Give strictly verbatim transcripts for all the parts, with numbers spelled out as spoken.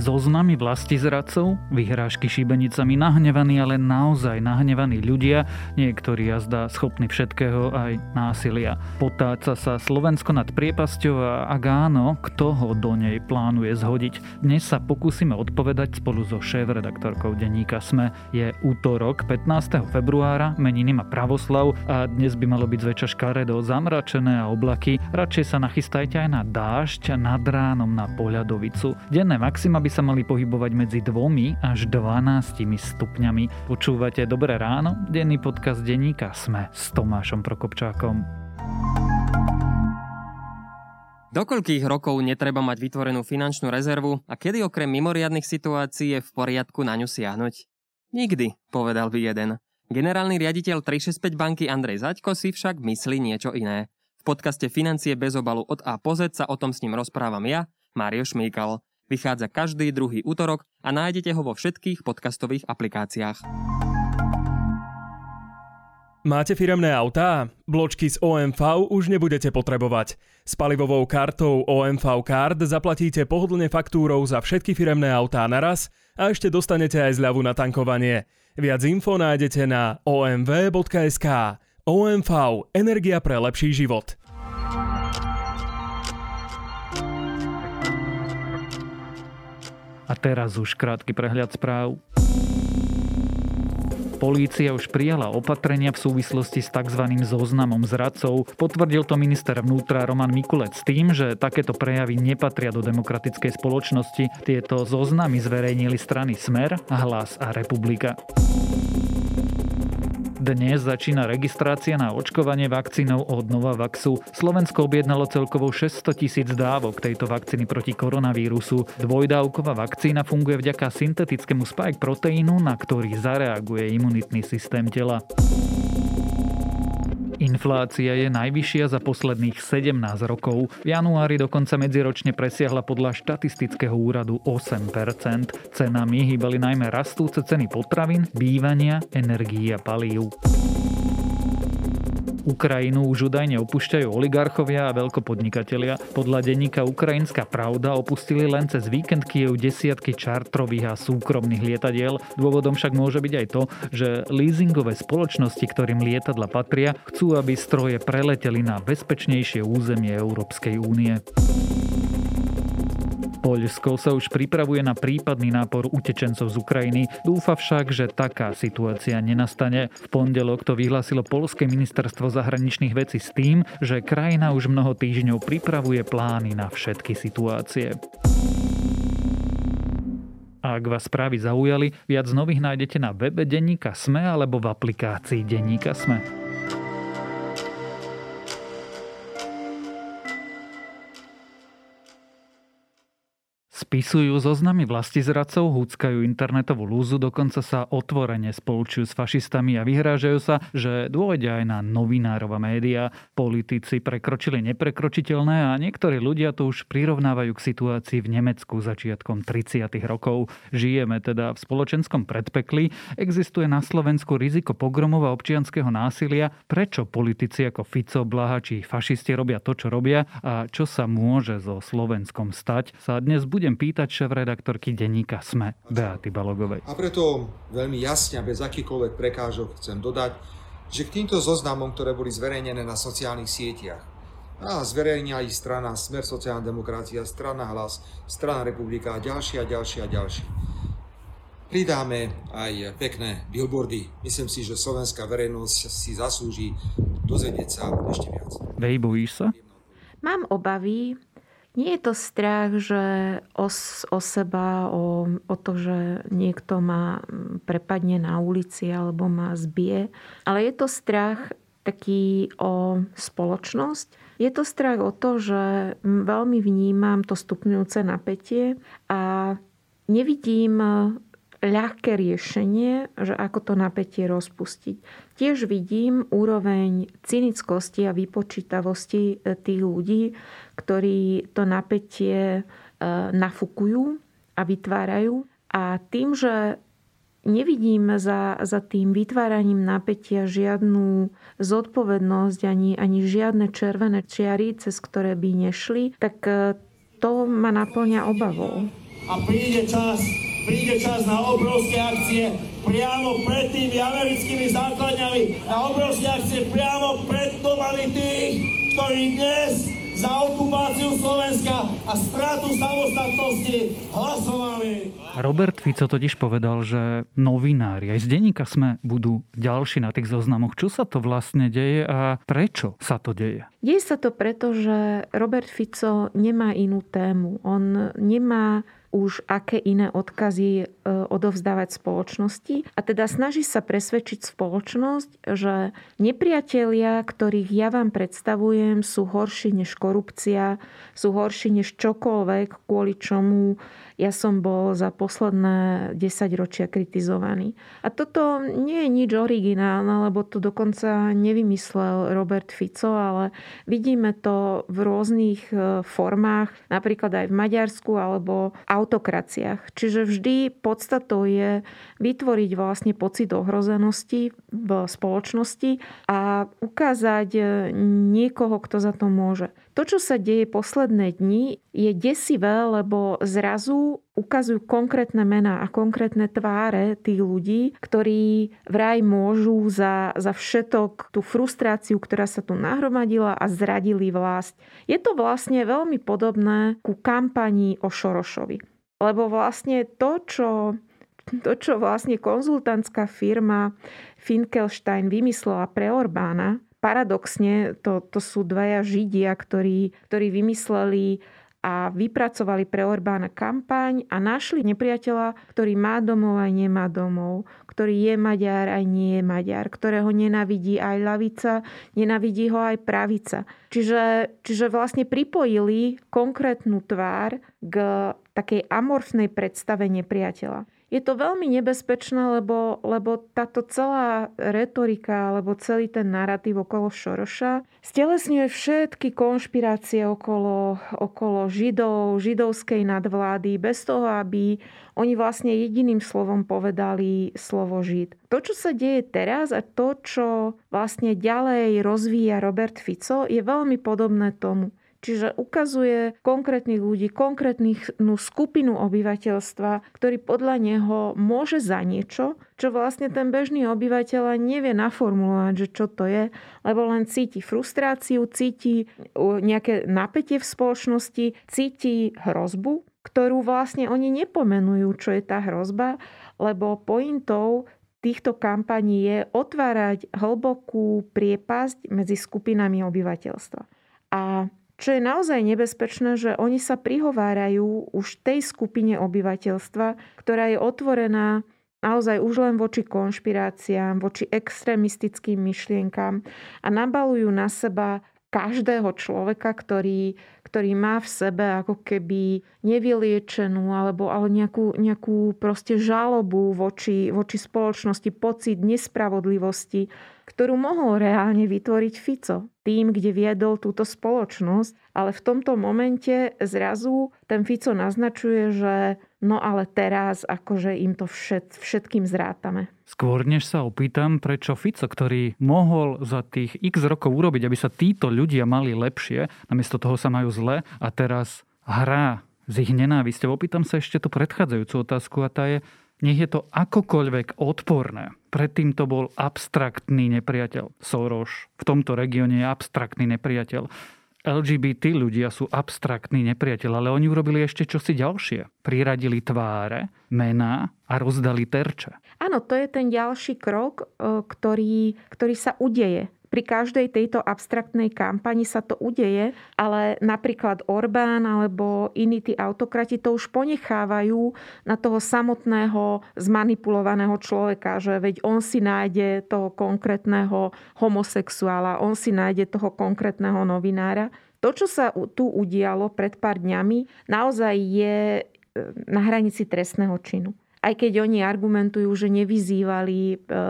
zoznamy vlastizradcov, vyhrážky šibenicami, nahnevaní, ale naozaj nahnevaní ľudia, niektorí jazda schopní všetkého aj násilia. Potáca sa Slovensko nad priepasťou a ak áno, kto ho do nej plánuje zhodiť? Dnes sa pokúsime odpovedať spolu so šéf-redaktorkou denníka Sme. Je útorok pätnásteho februára, meniny má Pravoslav a dnes by malo byť zväčša škaredo, zamračené a oblaky. Radšej sa nachystajte aj na dážď, nad ránom na poľadovicu. Denné maxima by sa mali pohybovať medzi dvomi až dvanástimi stupňami. Počúvate Dobré ráno, denný podcast denníka Sme s Tomášom Prokopčákom. Do koľkých rokov netreba mať vytvorenú finančnú rezervu a kedy okrem mimoriadnych situácií je v poriadku na ňu siahnuť? Nikdy, povedal by jeden. Generálny riaditeľ tri šesťdesiatpäť banky Andrej Zaďko si však myslí niečo iné. V podcaste Financie bez obalu od A po Z sa o tom s ním rozprávam ja, Mário Šmíkal. Vychádza každý druhý útorok a nájdete ho vo všetkých podcastových aplikáciách. Máte firemné autá? Bločky z ó em vé už nebudete potrebovať. S palivovou kartou ó em vé Card zaplatíte pohodlne faktúrou za všetky firemné autá naraz a ešte dostanete aj zľavu na tankovanie. Viac info nájdete na o m v bodka s k. ó em vé – energia pre lepší život. A teraz už krátky prehľad správ. Polícia už prijala opatrenia v súvislosti s tzv. Zoznamom zradcov. Potvrdil to minister vnútra Roman Mikulec s tým, že takéto prejavy nepatria do demokratickej spoločnosti. Tieto zoznamy zverejnili strany Smer, Hlas a Republika. Dnes začína registrácia na očkovanie vakcínou od Novavaxu. Slovensko objednalo celkovo šesťsto tisíc dávok tejto vakcíny proti koronavírusu. Dvojdávková vakcína funguje vďaka syntetickému spike proteínu, na ktorý zareaguje imunitný systém tela. Inflácia je najvyššia za posledných sedemnásť rokov. V januári dokonca medziročne presiahla podľa štatistického úradu osem percent. Cenami hýbali najmä rastúce ceny potravín, bývania, energií a palív. Ukrajinu už údajne opúšťajú oligarchovia a veľkopodnikatelia. Podľa denníka Ukrajinská pravda opustili len cez víkend Kyjev desiatky čartrových a súkromných lietadiel. Dôvodom však môže byť aj to, že leasingové spoločnosti, ktorým lietadla patria, chcú, aby stroje preleteli na bezpečnejšie územie Európskej únie. Poľsko sa už pripravuje na prípadný nápor utečencov z Ukrajiny. Dúfa však, že taká situácia nenastane. V pondelok to vyhlásilo poľské ministerstvo zahraničných vecí s tým, že krajina už mnoho týždňov pripravuje plány na všetky situácie. Ak vás správy zaujali, viac nových nájdete na webe denníka Sme alebo v aplikácii denníka Sme. Spisujú zoznamy vlastizradcov, húckajú internetovú lúzu, dokonca sa otvorene spolučujú s fašistami a vyhrážajú sa, že dôjde aj na novinárov a médiá. Politici prekročili neprekročiteľné a niektorí ľudia to už prirovnávajú k situácii v Nemecku začiatkom tridsiatych rokov. Žijeme teda v spoločenskom predpekli, existuje na Slovensku riziko pogromov a občianskeho násilia, prečo politici ako Fico, Blaha či fašisti robia to, čo robia a čo sa môže so Slovenskom stať, sa dnes bude pýtať šéfredaktorky denníka Sme Beaty Balogovej. A preto veľmi jasne a bez akýkoľvek prekážok chcem dodať, že k týmto zoznamom, ktoré boli zverejnené na sociálnych sieťach, a zverejňa ich strana Smer, sociálna demokracia, strana Hlas, strana Republika a ďalšia, ďalšia, ďalšia. Pridáme aj pekné billboardy. Myslím si, že slovenská verejnosť si zaslúži dozvedieť sa ešte viac. Vej, bojíš sa? Mám obavy. Nie je to strach, že o, o seba, o, o to, že niekto ma prepadne na ulici alebo ma zbije, ale je to strach taký o spoločnosť. Je to strach o to, že veľmi vnímam to stupňujúce napätie a nevidím ľahké riešenie, že ako to napätie rozpustiť. Tiež vidím úroveň cynickosti a vypočítavosti tých ľudí, ktorí to napätie nafukujú a vytvárajú. A tým, že nevidím za, za tým vytváraním napätia žiadnu zodpovednosť ani, ani žiadne červené čiary, cez ktoré by nešli, tak to ma napĺňa obavou. a príde čas, príde čas na obrovské akcie priamo pred tými americkými základňami, na obrovské akcie priamo pred domami tých, ktorí dnes za okupáciu Slovenska a stratu samostatnosti hlasovali. Robert Fico totiž povedal, že novinári aj z denníka SME budú ďalší na tých zoznamoch. Čo sa to vlastne deje a prečo sa to deje? Deje sa to preto, že Robert Fico nemá inú tému. On nemá už aké iné odkazy odovzdávať spoločnosti. A teda snaží sa presvedčiť spoločnosť, že nepriatelia, ktorých ja vám predstavujem, sú horší než korupcia, sú horší než čokoľvek, kvôli čomu ja som bol za posledné desaťročia kritizovaný. A toto nie je nič originálne, lebo to dokonca nevymyslel Robert Fico, ale vidíme to v rôznych formách, napríklad aj v Maďarsku alebo autokraciách. Čiže vždy podstatou je vytvoriť vlastne pocit ohrozenosti v spoločnosti a ukázať niekoho, kto za to môže. To, čo sa deje posledné dni, je desivé, lebo zrazu ukazujú konkrétne mená a konkrétne tváre tých ľudí, ktorí vraj môžu za, za všetok tú frustráciu, ktorá sa tu nahromadila, a zradili vlast. Je to vlastne veľmi podobné ku kampanii o Šorošovi. Lebo vlastne to, čo, to, čo vlastne konzultantská firma Finkelstein vymyslela pre Orbána, paradoxne, to, to sú dvaja Židia, ktorí, ktorí vymysleli a vypracovali pre Orbána kampaň a našli nepriateľa, ktorý má domov aj nemá domov, ktorý je Maďar aj nie je Maďar, ktorého nenávidí aj ľavica, nenávidí ho aj pravica. Čiže, čiže vlastne pripojili konkrétnu tvár k takej amorfnej predstave nepriateľa. Je to veľmi nebezpečné, lebo, lebo táto celá retorika alebo celý ten narratív okolo Šoroša stelesňuje všetky konšpirácie okolo, okolo Židov, židovskej nadvlády, bez toho, aby oni vlastne jediným slovom povedali slovo Žid. To, čo sa deje teraz a to, čo vlastne ďalej rozvíja Robert Fico, je veľmi podobné tomu. Čiže ukazuje konkrétnych ľudí, konkrétnu skupinu obyvateľstva, ktorý podľa neho môže za niečo, čo vlastne ten bežný obyvateľ nevie naformulovať, že čo to je, lebo len cíti frustráciu, cíti nejaké napätie v spoločnosti, cíti hrozbu, ktorú vlastne oni nepomenujú, čo je tá hrozba, lebo pointou týchto kampaní je otvárať hlbokú priepasť medzi skupinami obyvateľstva. A čo je naozaj nebezpečné, že oni sa prihovárajú už tej skupine obyvateľstva, ktorá je otvorená naozaj už len voči konšpiráciám, voči extrémistickým myšlienkám a nabalujú na seba každého človeka, ktorý, ktorý má v sebe ako keby nevyliečenú alebo ale nejakú, nejakú proste žalobu voči, voči spoločnosti, pocit nespravodlivosti, ktorú mohol reálne vytvoriť Fico tým, kde viedol túto spoločnosť. Ale v tomto momente zrazu ten Fico naznačuje, že no ale teraz akože im to všet, všetkým zrátame. Skôr než sa opýtam, prečo Fico, ktorý mohol za tých x rokov urobiť, aby sa títo ľudia mali lepšie, namiesto toho sa majú zle a teraz hrá z ich nenávisťou. Opýtam sa ešte tú predchádzajúcu otázku a tá je, nech je to akokoľvek odporné. Predtým to bol abstraktný nepriateľ. Soros v tomto regióne je abstraktný nepriateľ. el gé bé té ľudia sú abstraktní nepriateľ, ale oni urobili ešte čosi ďalšie. Priradili tváre, mená a rozdali terče. Áno, to je ten ďalší krok, ktorý, ktorý sa udeje. Pri každej tejto abstraktnej kampani sa to udeje, ale napríklad Orbán alebo iní tí autokrati to už ponechávajú na toho samotného zmanipulovaného človeka, že veď on si nájde toho konkrétneho homosexuála, on si nájde toho konkrétneho novinára. To, čo sa tu udialo pred pár dňami, naozaj je na hranici trestného činu. Aj keď oni argumentujú, že nevyzývali, e,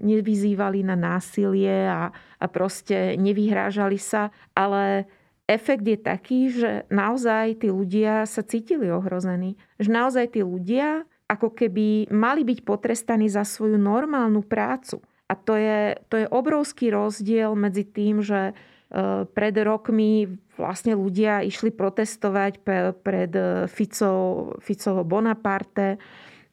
nevyzývali na násilie a, a proste nevyhrážali sa, ale efekt je taký, že naozaj tí ľudia sa cítili ohrození. Že naozaj tí ľudia ako keby mali byť potrestaní za svoju normálnu prácu. A to je, to je obrovský rozdiel medzi tým, že Pred rokmi vlastne ľudia išli protestovať pred Ficov, Ficovo Bonaparte,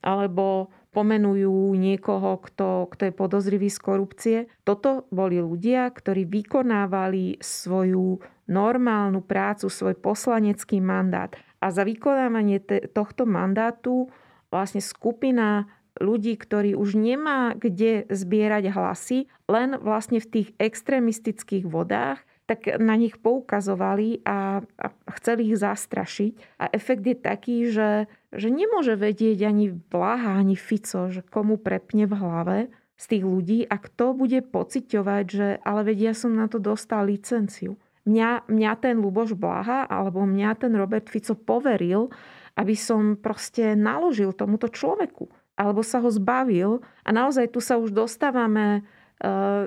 alebo pomenujú niekoho, kto, kto je podozrivý z korupcie. Toto boli ľudia, ktorí vykonávali svoju normálnu prácu, svoj poslanecký mandát. A za vykonávanie te, tohto mandátu vlastne skupina ľudí, ktorí už nemá kde zbierať hlasy, len vlastne v tých extrémistických vodách, tak na nich poukazovali a, a chceli ich zastrašiť. A efekt je taký, že, že nemôže vedieť ani Blaha, ani Fico, že komu prepne v hlave z tých ľudí a kto bude pociťovať, že ale vedia, som na to dostal licenciu. Mňa, mňa ten Ľuboš Blaha alebo mňa ten Robert Fico poveril, aby som proste naložil tomuto človeku alebo sa ho zbavil. A naozaj tu sa už dostávame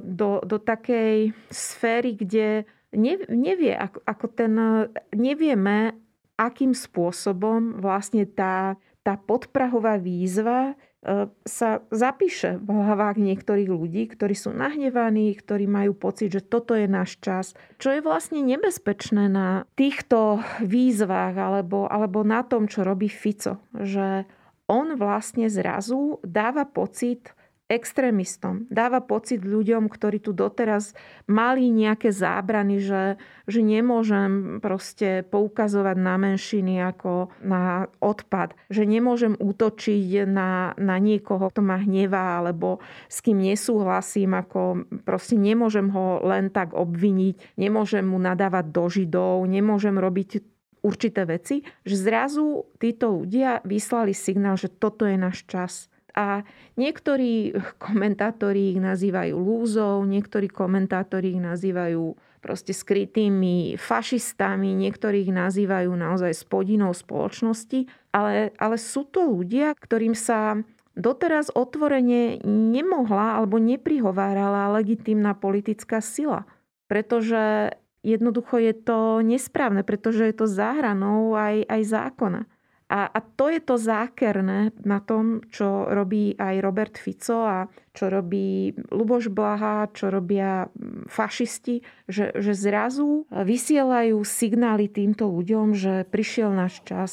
do, do takej sféry, kde ne, nevie, ako, ako ten, nevieme, akým spôsobom vlastne tá, tá podprahová výzva sa zapíše v hlavách niektorých ľudí, ktorí sú nahnevaní, ktorí majú pocit, že toto je náš čas. Čo je vlastne nebezpečné na týchto výzvach alebo, alebo na tom, čo robí Fico. Že on vlastne zrazu dáva pocit extrémistom. Dáva pocit ľuďom, ktorí tu doteraz mali nejaké zábrany, že, že nemôžem proste poukazovať na menšiny ako na odpad. Že nemôžem útočiť na, na niekoho, kto ma hnevá alebo s kým nesúhlasím. Ako proste nemôžem ho len tak obviniť. Nemôžem mu nadávať do Židov. Nemôžem robiť určité veci. Že zrazu títo ľudia vyslali signál, že toto je náš čas. A niektorí komentátori ich nazývajú lúzov, niektorí komentátori ich nazývajú proste skrytými fašistami, niektorí ich nazývajú naozaj spodinou spoločnosti. Ale, ale sú to ľudia, ktorým sa doteraz otvorene nemohla alebo neprihovárala legitímna politická sila. Pretože jednoducho je to nesprávne, pretože je to za hranou aj, aj zákona. A, a to je to zákerné na tom, čo robí aj Robert Fico a čo robí Ľuboš Blaha, čo robia fašisti, že, že zrazu vysielajú signály týmto ľuďom, že prišiel náš čas,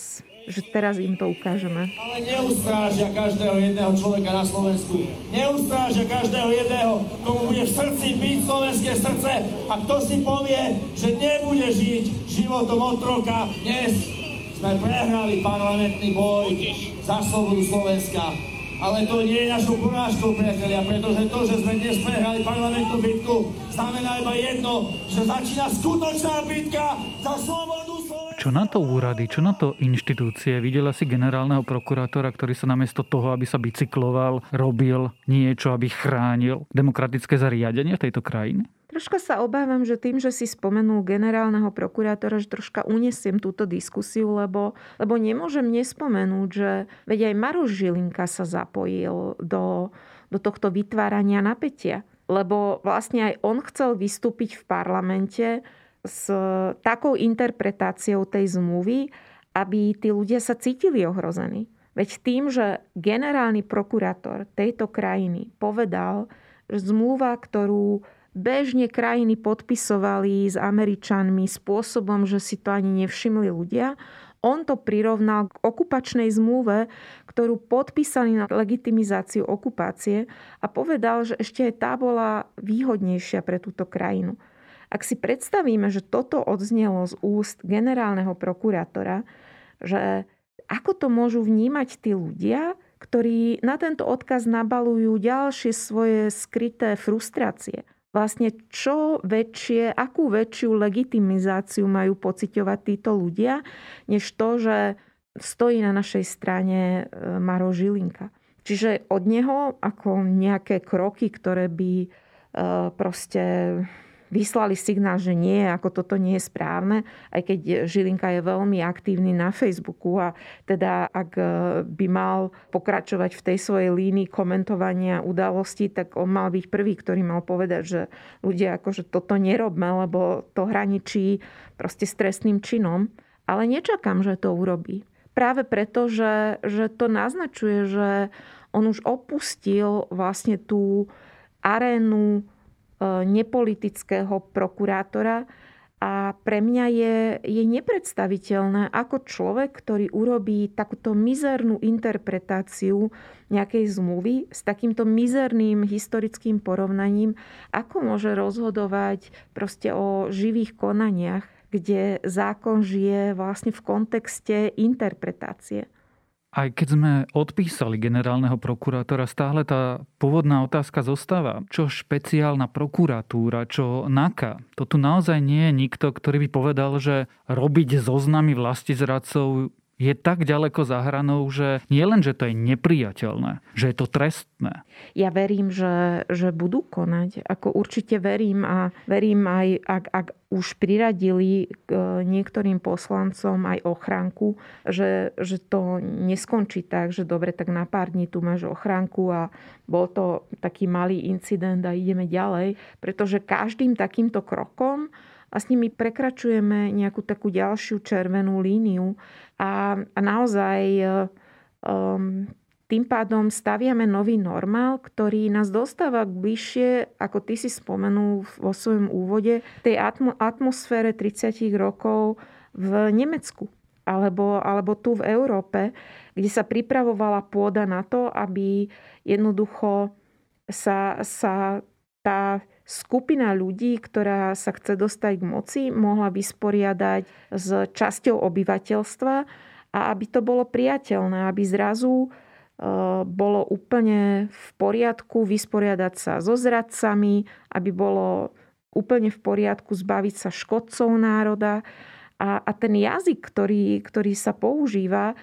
že teraz im to ukážeme. Ale neustrážia každého jedného človeka na Slovensku. Neustrážia každého jedného, komu bude v srdci byť slovenské srdce a kto si povie, že nebude žiť životom otroka dnes. Sme prehrali parlamentný boj za slobodu Slovenska, ale to nie je našou porážkou, priatelia, pretože to, že sme dnes prehrali parlamentnú bitku, znamená iba jedno, že začína skutočná bitka za slobodu Slovenska. Čo na to úrady, čo na to inštitúcie? Videla si generálneho prokurátora, ktorý sa namiesto toho, aby sa bicykloval, robil niečo, aby chránil demokratické zariadenie v tejto krajine? Troška sa obávam, že tým, že si spomenul generálneho prokurátora, že troška uniesiem túto diskusiu, lebo, lebo nemôžem nespomenúť, že veď aj Maroš Žilinka sa zapojil do, do tohto vytvárania napätia. Lebo vlastne aj on chcel vystúpiť v parlamente s takou interpretáciou tej zmluvy, aby tí ľudia sa cítili ohrození. Veď tým, že generálny prokurátor tejto krajiny povedal, že zmluva, ktorú bežne krajiny podpisovali s Američanmi spôsobom, že si to ani nevšimli ľudia. On to prirovnal k okupačnej zmluve, ktorú podpísali na legitimizáciu okupácie a povedal, že ešte aj tá bola výhodnejšia pre túto krajinu. Ak si predstavíme, že toto odznelo z úst generálneho prokurátora, že ako to môžu vnímať tí ľudia, ktorí na tento odkaz nabalujú ďalšie svoje skryté frustrácie. Vlastne čo väčšie, akú väčšiu legitimizáciu majú pociťovať títo ľudia, než to, že stojí na našej strane Maroš Žilinka. Čiže od neho ako nejaké kroky, ktoré by e, proste vyslali signál, že nie, ako toto nie je správne, aj keď Žilinka je veľmi aktívny na Facebooku a teda ak by mal pokračovať v tej svojej línii komentovania udalostí, tak on mal byť prvý, ktorý mal povedať, že ľudia akože toto nerobme, lebo to hraničí proste s trestným činom. Ale nečakám, že to urobí. Práve preto, že, že to naznačuje, že on už opustil vlastne tú arénu nepolitického prokurátora a pre mňa je, je nepredstaviteľné, ako človek, ktorý urobí takúto mizernú interpretáciu nejakej zmluvy s takýmto mizerným historickým porovnaním, ako môže rozhodovať proste o živých konaniach, kde zákon žije vlastne v kontexte interpretácie. Aj keď sme odpísali generálneho prokurátora, stále tá pôvodná otázka zostáva. Čo špeciálna prokuratúra, čo NAKA? To tu naozaj nie je nikto, ktorý by povedal, že robiť zoznamy vlastizradcov je tak ďaleko za hranou, že nie len, že to je neprijateľné, že je to trestné. Ja verím, že, že budú konať. Ako určite verím a verím aj, ak, ak už priradili k niektorým poslancom aj ochránku, že, že to neskončí tak, že dobre, tak na pár dní tu máš ochránku a bol to taký malý incident a ideme ďalej. Pretože každým takýmto krokom a s nimi prekračujeme nejakú takú ďalšiu červenú líniu a, a naozaj um, tým pádom staviame nový normál, ktorý nás dostáva bližšie, ako ty si spomenul vo svojom úvode, tej atmosfére tridsiatich rokov v Nemecku alebo, alebo tu v Európe, kde sa pripravovala pôda na to, aby jednoducho sa, sa tá skupina ľudí, ktorá sa chce dostať k moci, mohla vysporiadať s časťou obyvateľstva a aby to bolo priateľné, aby zrazu bolo úplne v poriadku vysporiadať sa so zradcami, aby bolo úplne v poriadku zbaviť sa škodcov národa. A, a ten jazyk, ktorý, ktorý sa používa,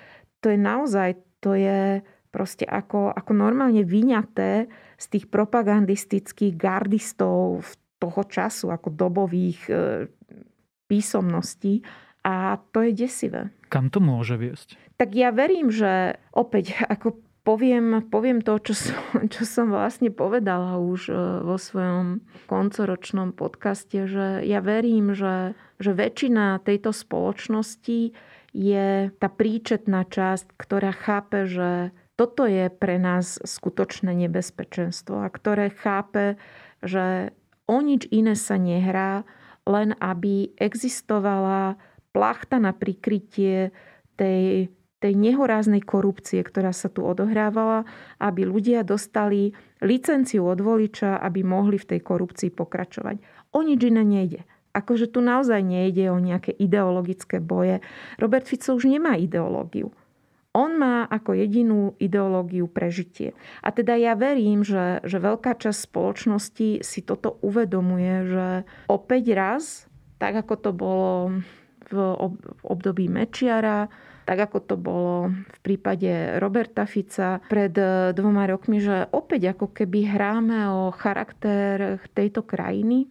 to je naozaj, to je proste ako, ako normálne vyňaté z tých propagandistických gardistov toho času, ako dobových e, písomností. A to je desivé. Kam to môže viesť? Tak ja verím, že opäť ako poviem, poviem to, čo som, čo som vlastne povedala už vo svojom koncoročnom podcaste, že ja verím, že, že väčšina tejto spoločnosti je tá príčetná časť, ktorá chápe, že toto je pre nás skutočné nebezpečenstvo a ktoré chápe, že o nič iné sa nehrá, len aby existovala plachta na prikrytie tej, tej nehoráznej korupcie, ktorá sa tu odohrávala, aby ľudia dostali licenciu od voliča, aby mohli v tej korupcii pokračovať. O nič iné nejde. Akože tu naozaj nejde o nejaké ideologické boje. Robert Fico už nemá ideológiu. On má ako jedinú ideológiu prežitie. A teda ja verím, že, že veľká časť spoločnosti si toto uvedomuje, že opäť raz, tak ako to bolo v období Mečiara, tak ako to bolo v prípade Roberta Fica pred dvoma rokmi, že opäť ako keby hráme o charakter tejto krajiny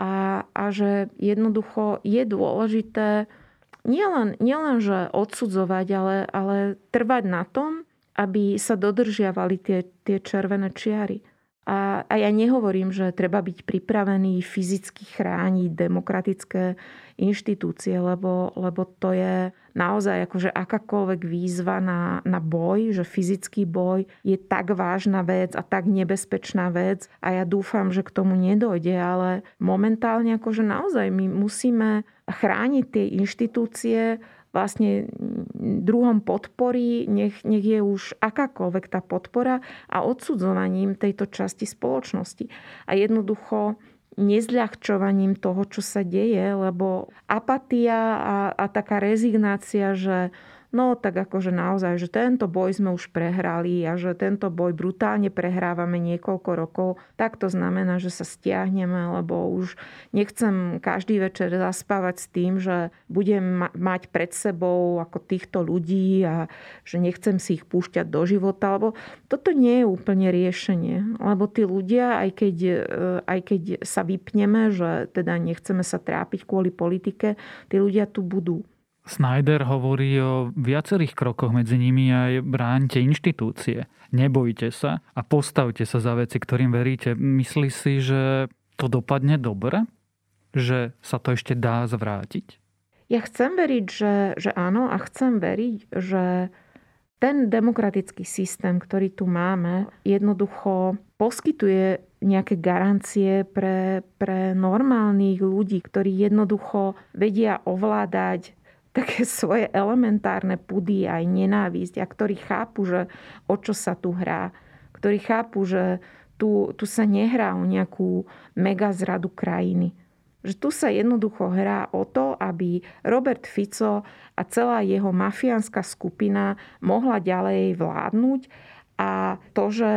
a, a že jednoducho je dôležité Nielen, nielen, že odsudzovať, ale, ale trvať na tom, aby sa dodržiavali tie, tie červené čiary. A, a ja nehovorím, že treba byť pripravený fyzicky chrániť demokratické inštitúcie, lebo, lebo to je naozaj akože akákoľvek výzva na, na boj, že fyzický boj je tak vážna vec a tak nebezpečná vec a ja dúfam, že k tomu nedojde, ale momentálne akože naozaj my musíme chrániť tie inštitúcie vlastne druhom podpory, nech, nech je už akákoľvek tá podpora a odsudzovaním tejto časti spoločnosti. A jednoducho nezľahčovaním toho, čo sa deje, lebo apatia a, a taká rezignácia, že no tak akože naozaj, že tento boj sme už prehrali a že tento boj brutálne prehrávame niekoľko rokov, tak to znamená, že sa stiahneme, lebo už nechcem každý večer zaspávať s tým, že budem mať pred sebou ako týchto ľudí a že nechcem si ich púšťať do života, lebo toto nie je úplne riešenie, lebo tí ľudia, aj keď, aj keď sa vypneme, že teda nechceme sa trápiť kvôli politike, tí ľudia tu budú. Snyder hovorí o viacerých krokoch, medzi nimi aj bránte inštitúcie. Nebojte sa a postavte sa za veci, ktorým veríte. Myslí si, že to dopadne dobre? Že sa to ešte dá zvrátiť? Ja chcem veriť, že, že áno a chcem veriť, že ten demokratický systém, ktorý tu máme, jednoducho poskytuje nejaké garancie pre, pre normálnych ľudí, ktorí jednoducho vedia ovládať také svoje elementárne pudy aj nenávisť a ktorí chápu, že o čo sa tu hrá. Ktorí chápu, že tu, tu sa nehrá o nejakú megazradu krajiny. Že tu sa jednoducho hrá o to, aby Robert Fico a celá jeho mafiánska skupina mohla ďalej vládnuť a to, že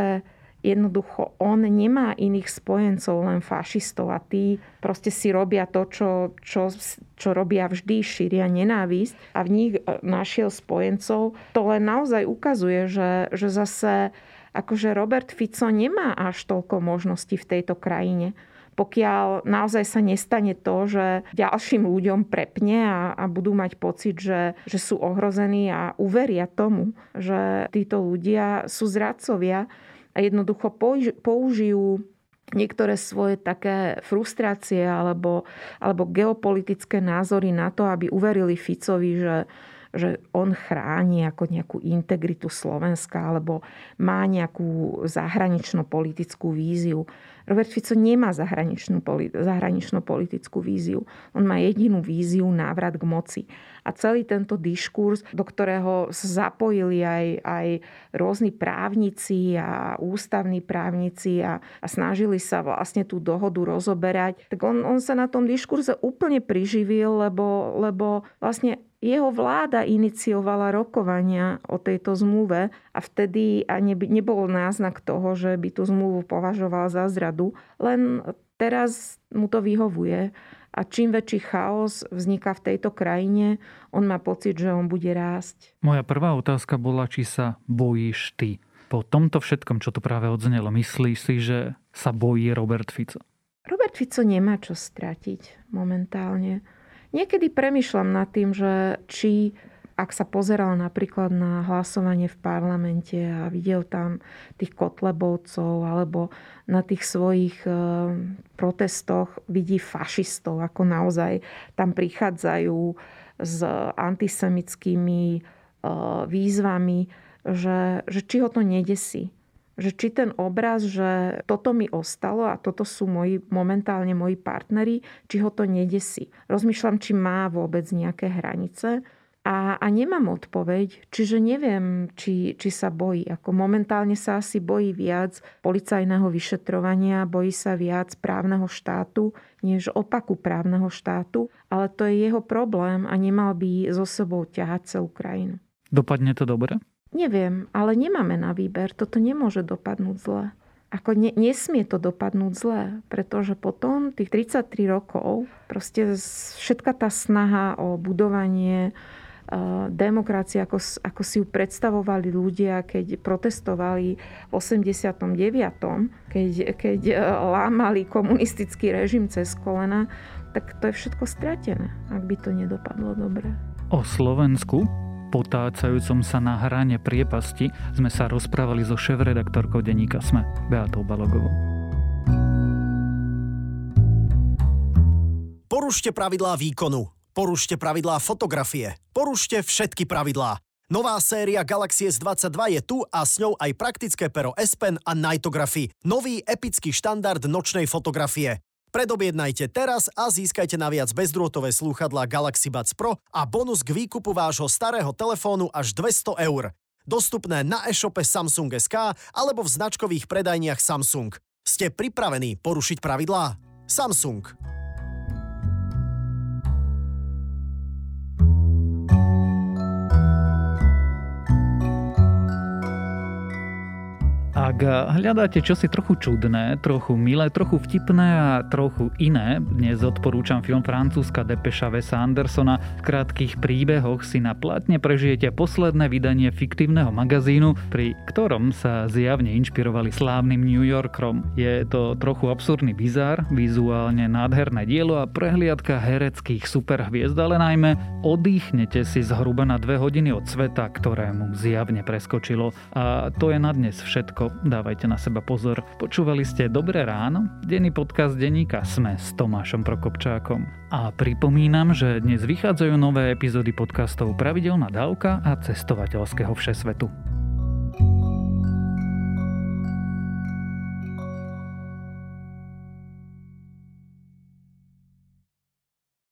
jednoducho on nemá iných spojencov, len fašistov a tí proste si robia to, čo, čo, čo robia vždy, šíria nenávisť a v nich našiel spojencov. To len naozaj ukazuje, že, že zase akože Robert Fico nemá až toľko možností v tejto krajine. Pokiaľ naozaj sa nestane to, že ďalším ľuďom prepne a, a budú mať pocit, že, že sú ohrození a uveria tomu, že títo ľudia sú zradcovia a jednoducho použijú niektoré svoje také frustrácie alebo, alebo geopolitické názory na to, aby uverili Ficovi, že, že on chráni ako nejakú integritu Slovenska alebo má nejakú zahranično-politickú víziu. Robert Fico nemá zahranično-politickú víziu. On má jedinú víziu návrat k moci. A celý tento diskurs, do ktorého zapojili aj, aj rôzni právnici a ústavní právnici a, a snažili sa vlastne tú dohodu rozoberať, tak on, on sa na tom diskurze úplne priživil, lebo, lebo vlastne jeho vláda iniciovala rokovania o tejto zmluve a vtedy ani nebol náznak toho, že by tú zmluvu považoval za zradu, len teraz mu to vyhovuje. A čím väčší chaos vzniká v tejto krajine, on má pocit, že on bude rásť. Moja prvá otázka bola, či sa bojíš ty. Po tomto všetkom, čo tu práve odznelo, myslíš si, že sa bojí Robert Fico? Robert Fico nemá čo stratiť momentálne. Niekedy premýšľam nad tým, že či, ak sa pozeral napríklad na hlasovanie v parlamente a videl tam tých kotlebovcov alebo na tých svojich protestoch vidí fašistov, ako naozaj tam prichádzajú s antisemickými výzvami, že, že či ho to nedesí. Že či ten obraz, že toto mi ostalo a toto sú moji, momentálne moji partneri, či ho to nedesí. Rozmýšľam, či má vôbec nejaké hranice a, a nemám odpoveď, čiže neviem, či, či sa bojí. Ako momentálne sa asi bojí viac policajného vyšetrovania, bojí sa viac právneho štátu, než opaku právneho štátu, ale to je jeho problém a nemal by so sebou ťahať celú krajinu. Dopadne to dobre? Neviem, ale nemáme na výber. Toto nemôže dopadnúť zle. Ako ne, nesmie to dopadnúť zle, pretože potom tých tridsaťtri rokov proste všetka tá snaha o budovanie e, demokracie, ako, ako si ju predstavovali ľudia, keď protestovali v osemdesiatom deviatom, keď, keď lámali komunistický režim cez kolena, tak to je všetko stratené, ak by to nedopadlo dobre. O Slovensku potácajúcom sa na hrane priepasti sme sa rozprávali so šéfredaktorkou denníka Sme, Beatou Balogovou. Porušte pravidlá výkonu, porušte pravidlá fotografie, porušte všetky pravidlá. Nová séria Galaxy es dvadsaťdva je tu a s ňou aj praktické pero S-Pen a Nightography, nový epický štandard nočnej fotografie. Predobjednajte teraz a získajte naviac bezdrôtové slúchadlá Galaxy Buds Pro a bonus k výkupu vášho starého telefónu až dvesto eur. Dostupné na e-shope Samsung bodka es ká alebo v značkových predajniach Samsung. Ste pripravení porušiť pravidlá? Samsung. Ak hľadáte čosi trochu čudné, trochu milé, trochu vtipné a trochu iné, dnes odporúčam film Francúzska Depeša Vesa Andersona. V krátkych príbehoch si na platne prežijete posledné vydanie fiktívneho magazínu, pri ktorom sa zjavne inšpirovali slávnym New Yorkerom. Je to trochu absurdný bizár, vizuálne nádherné dielo a prehliadka hereckých superhviezd, ale najmä odýchnete si zhruba na dve hodiny od sveta, ktorému zjavne preskočilo. A to je na dnes všetko. Dávajte na seba pozor. Počúvali ste Dobré ráno, denný podcast denníka Sme s Tomášom Prokopčákom. A pripomínam, že dnes vychádzajú nové epizódy podcastov Pravidelná dávka a Cestovateľského všesvetu.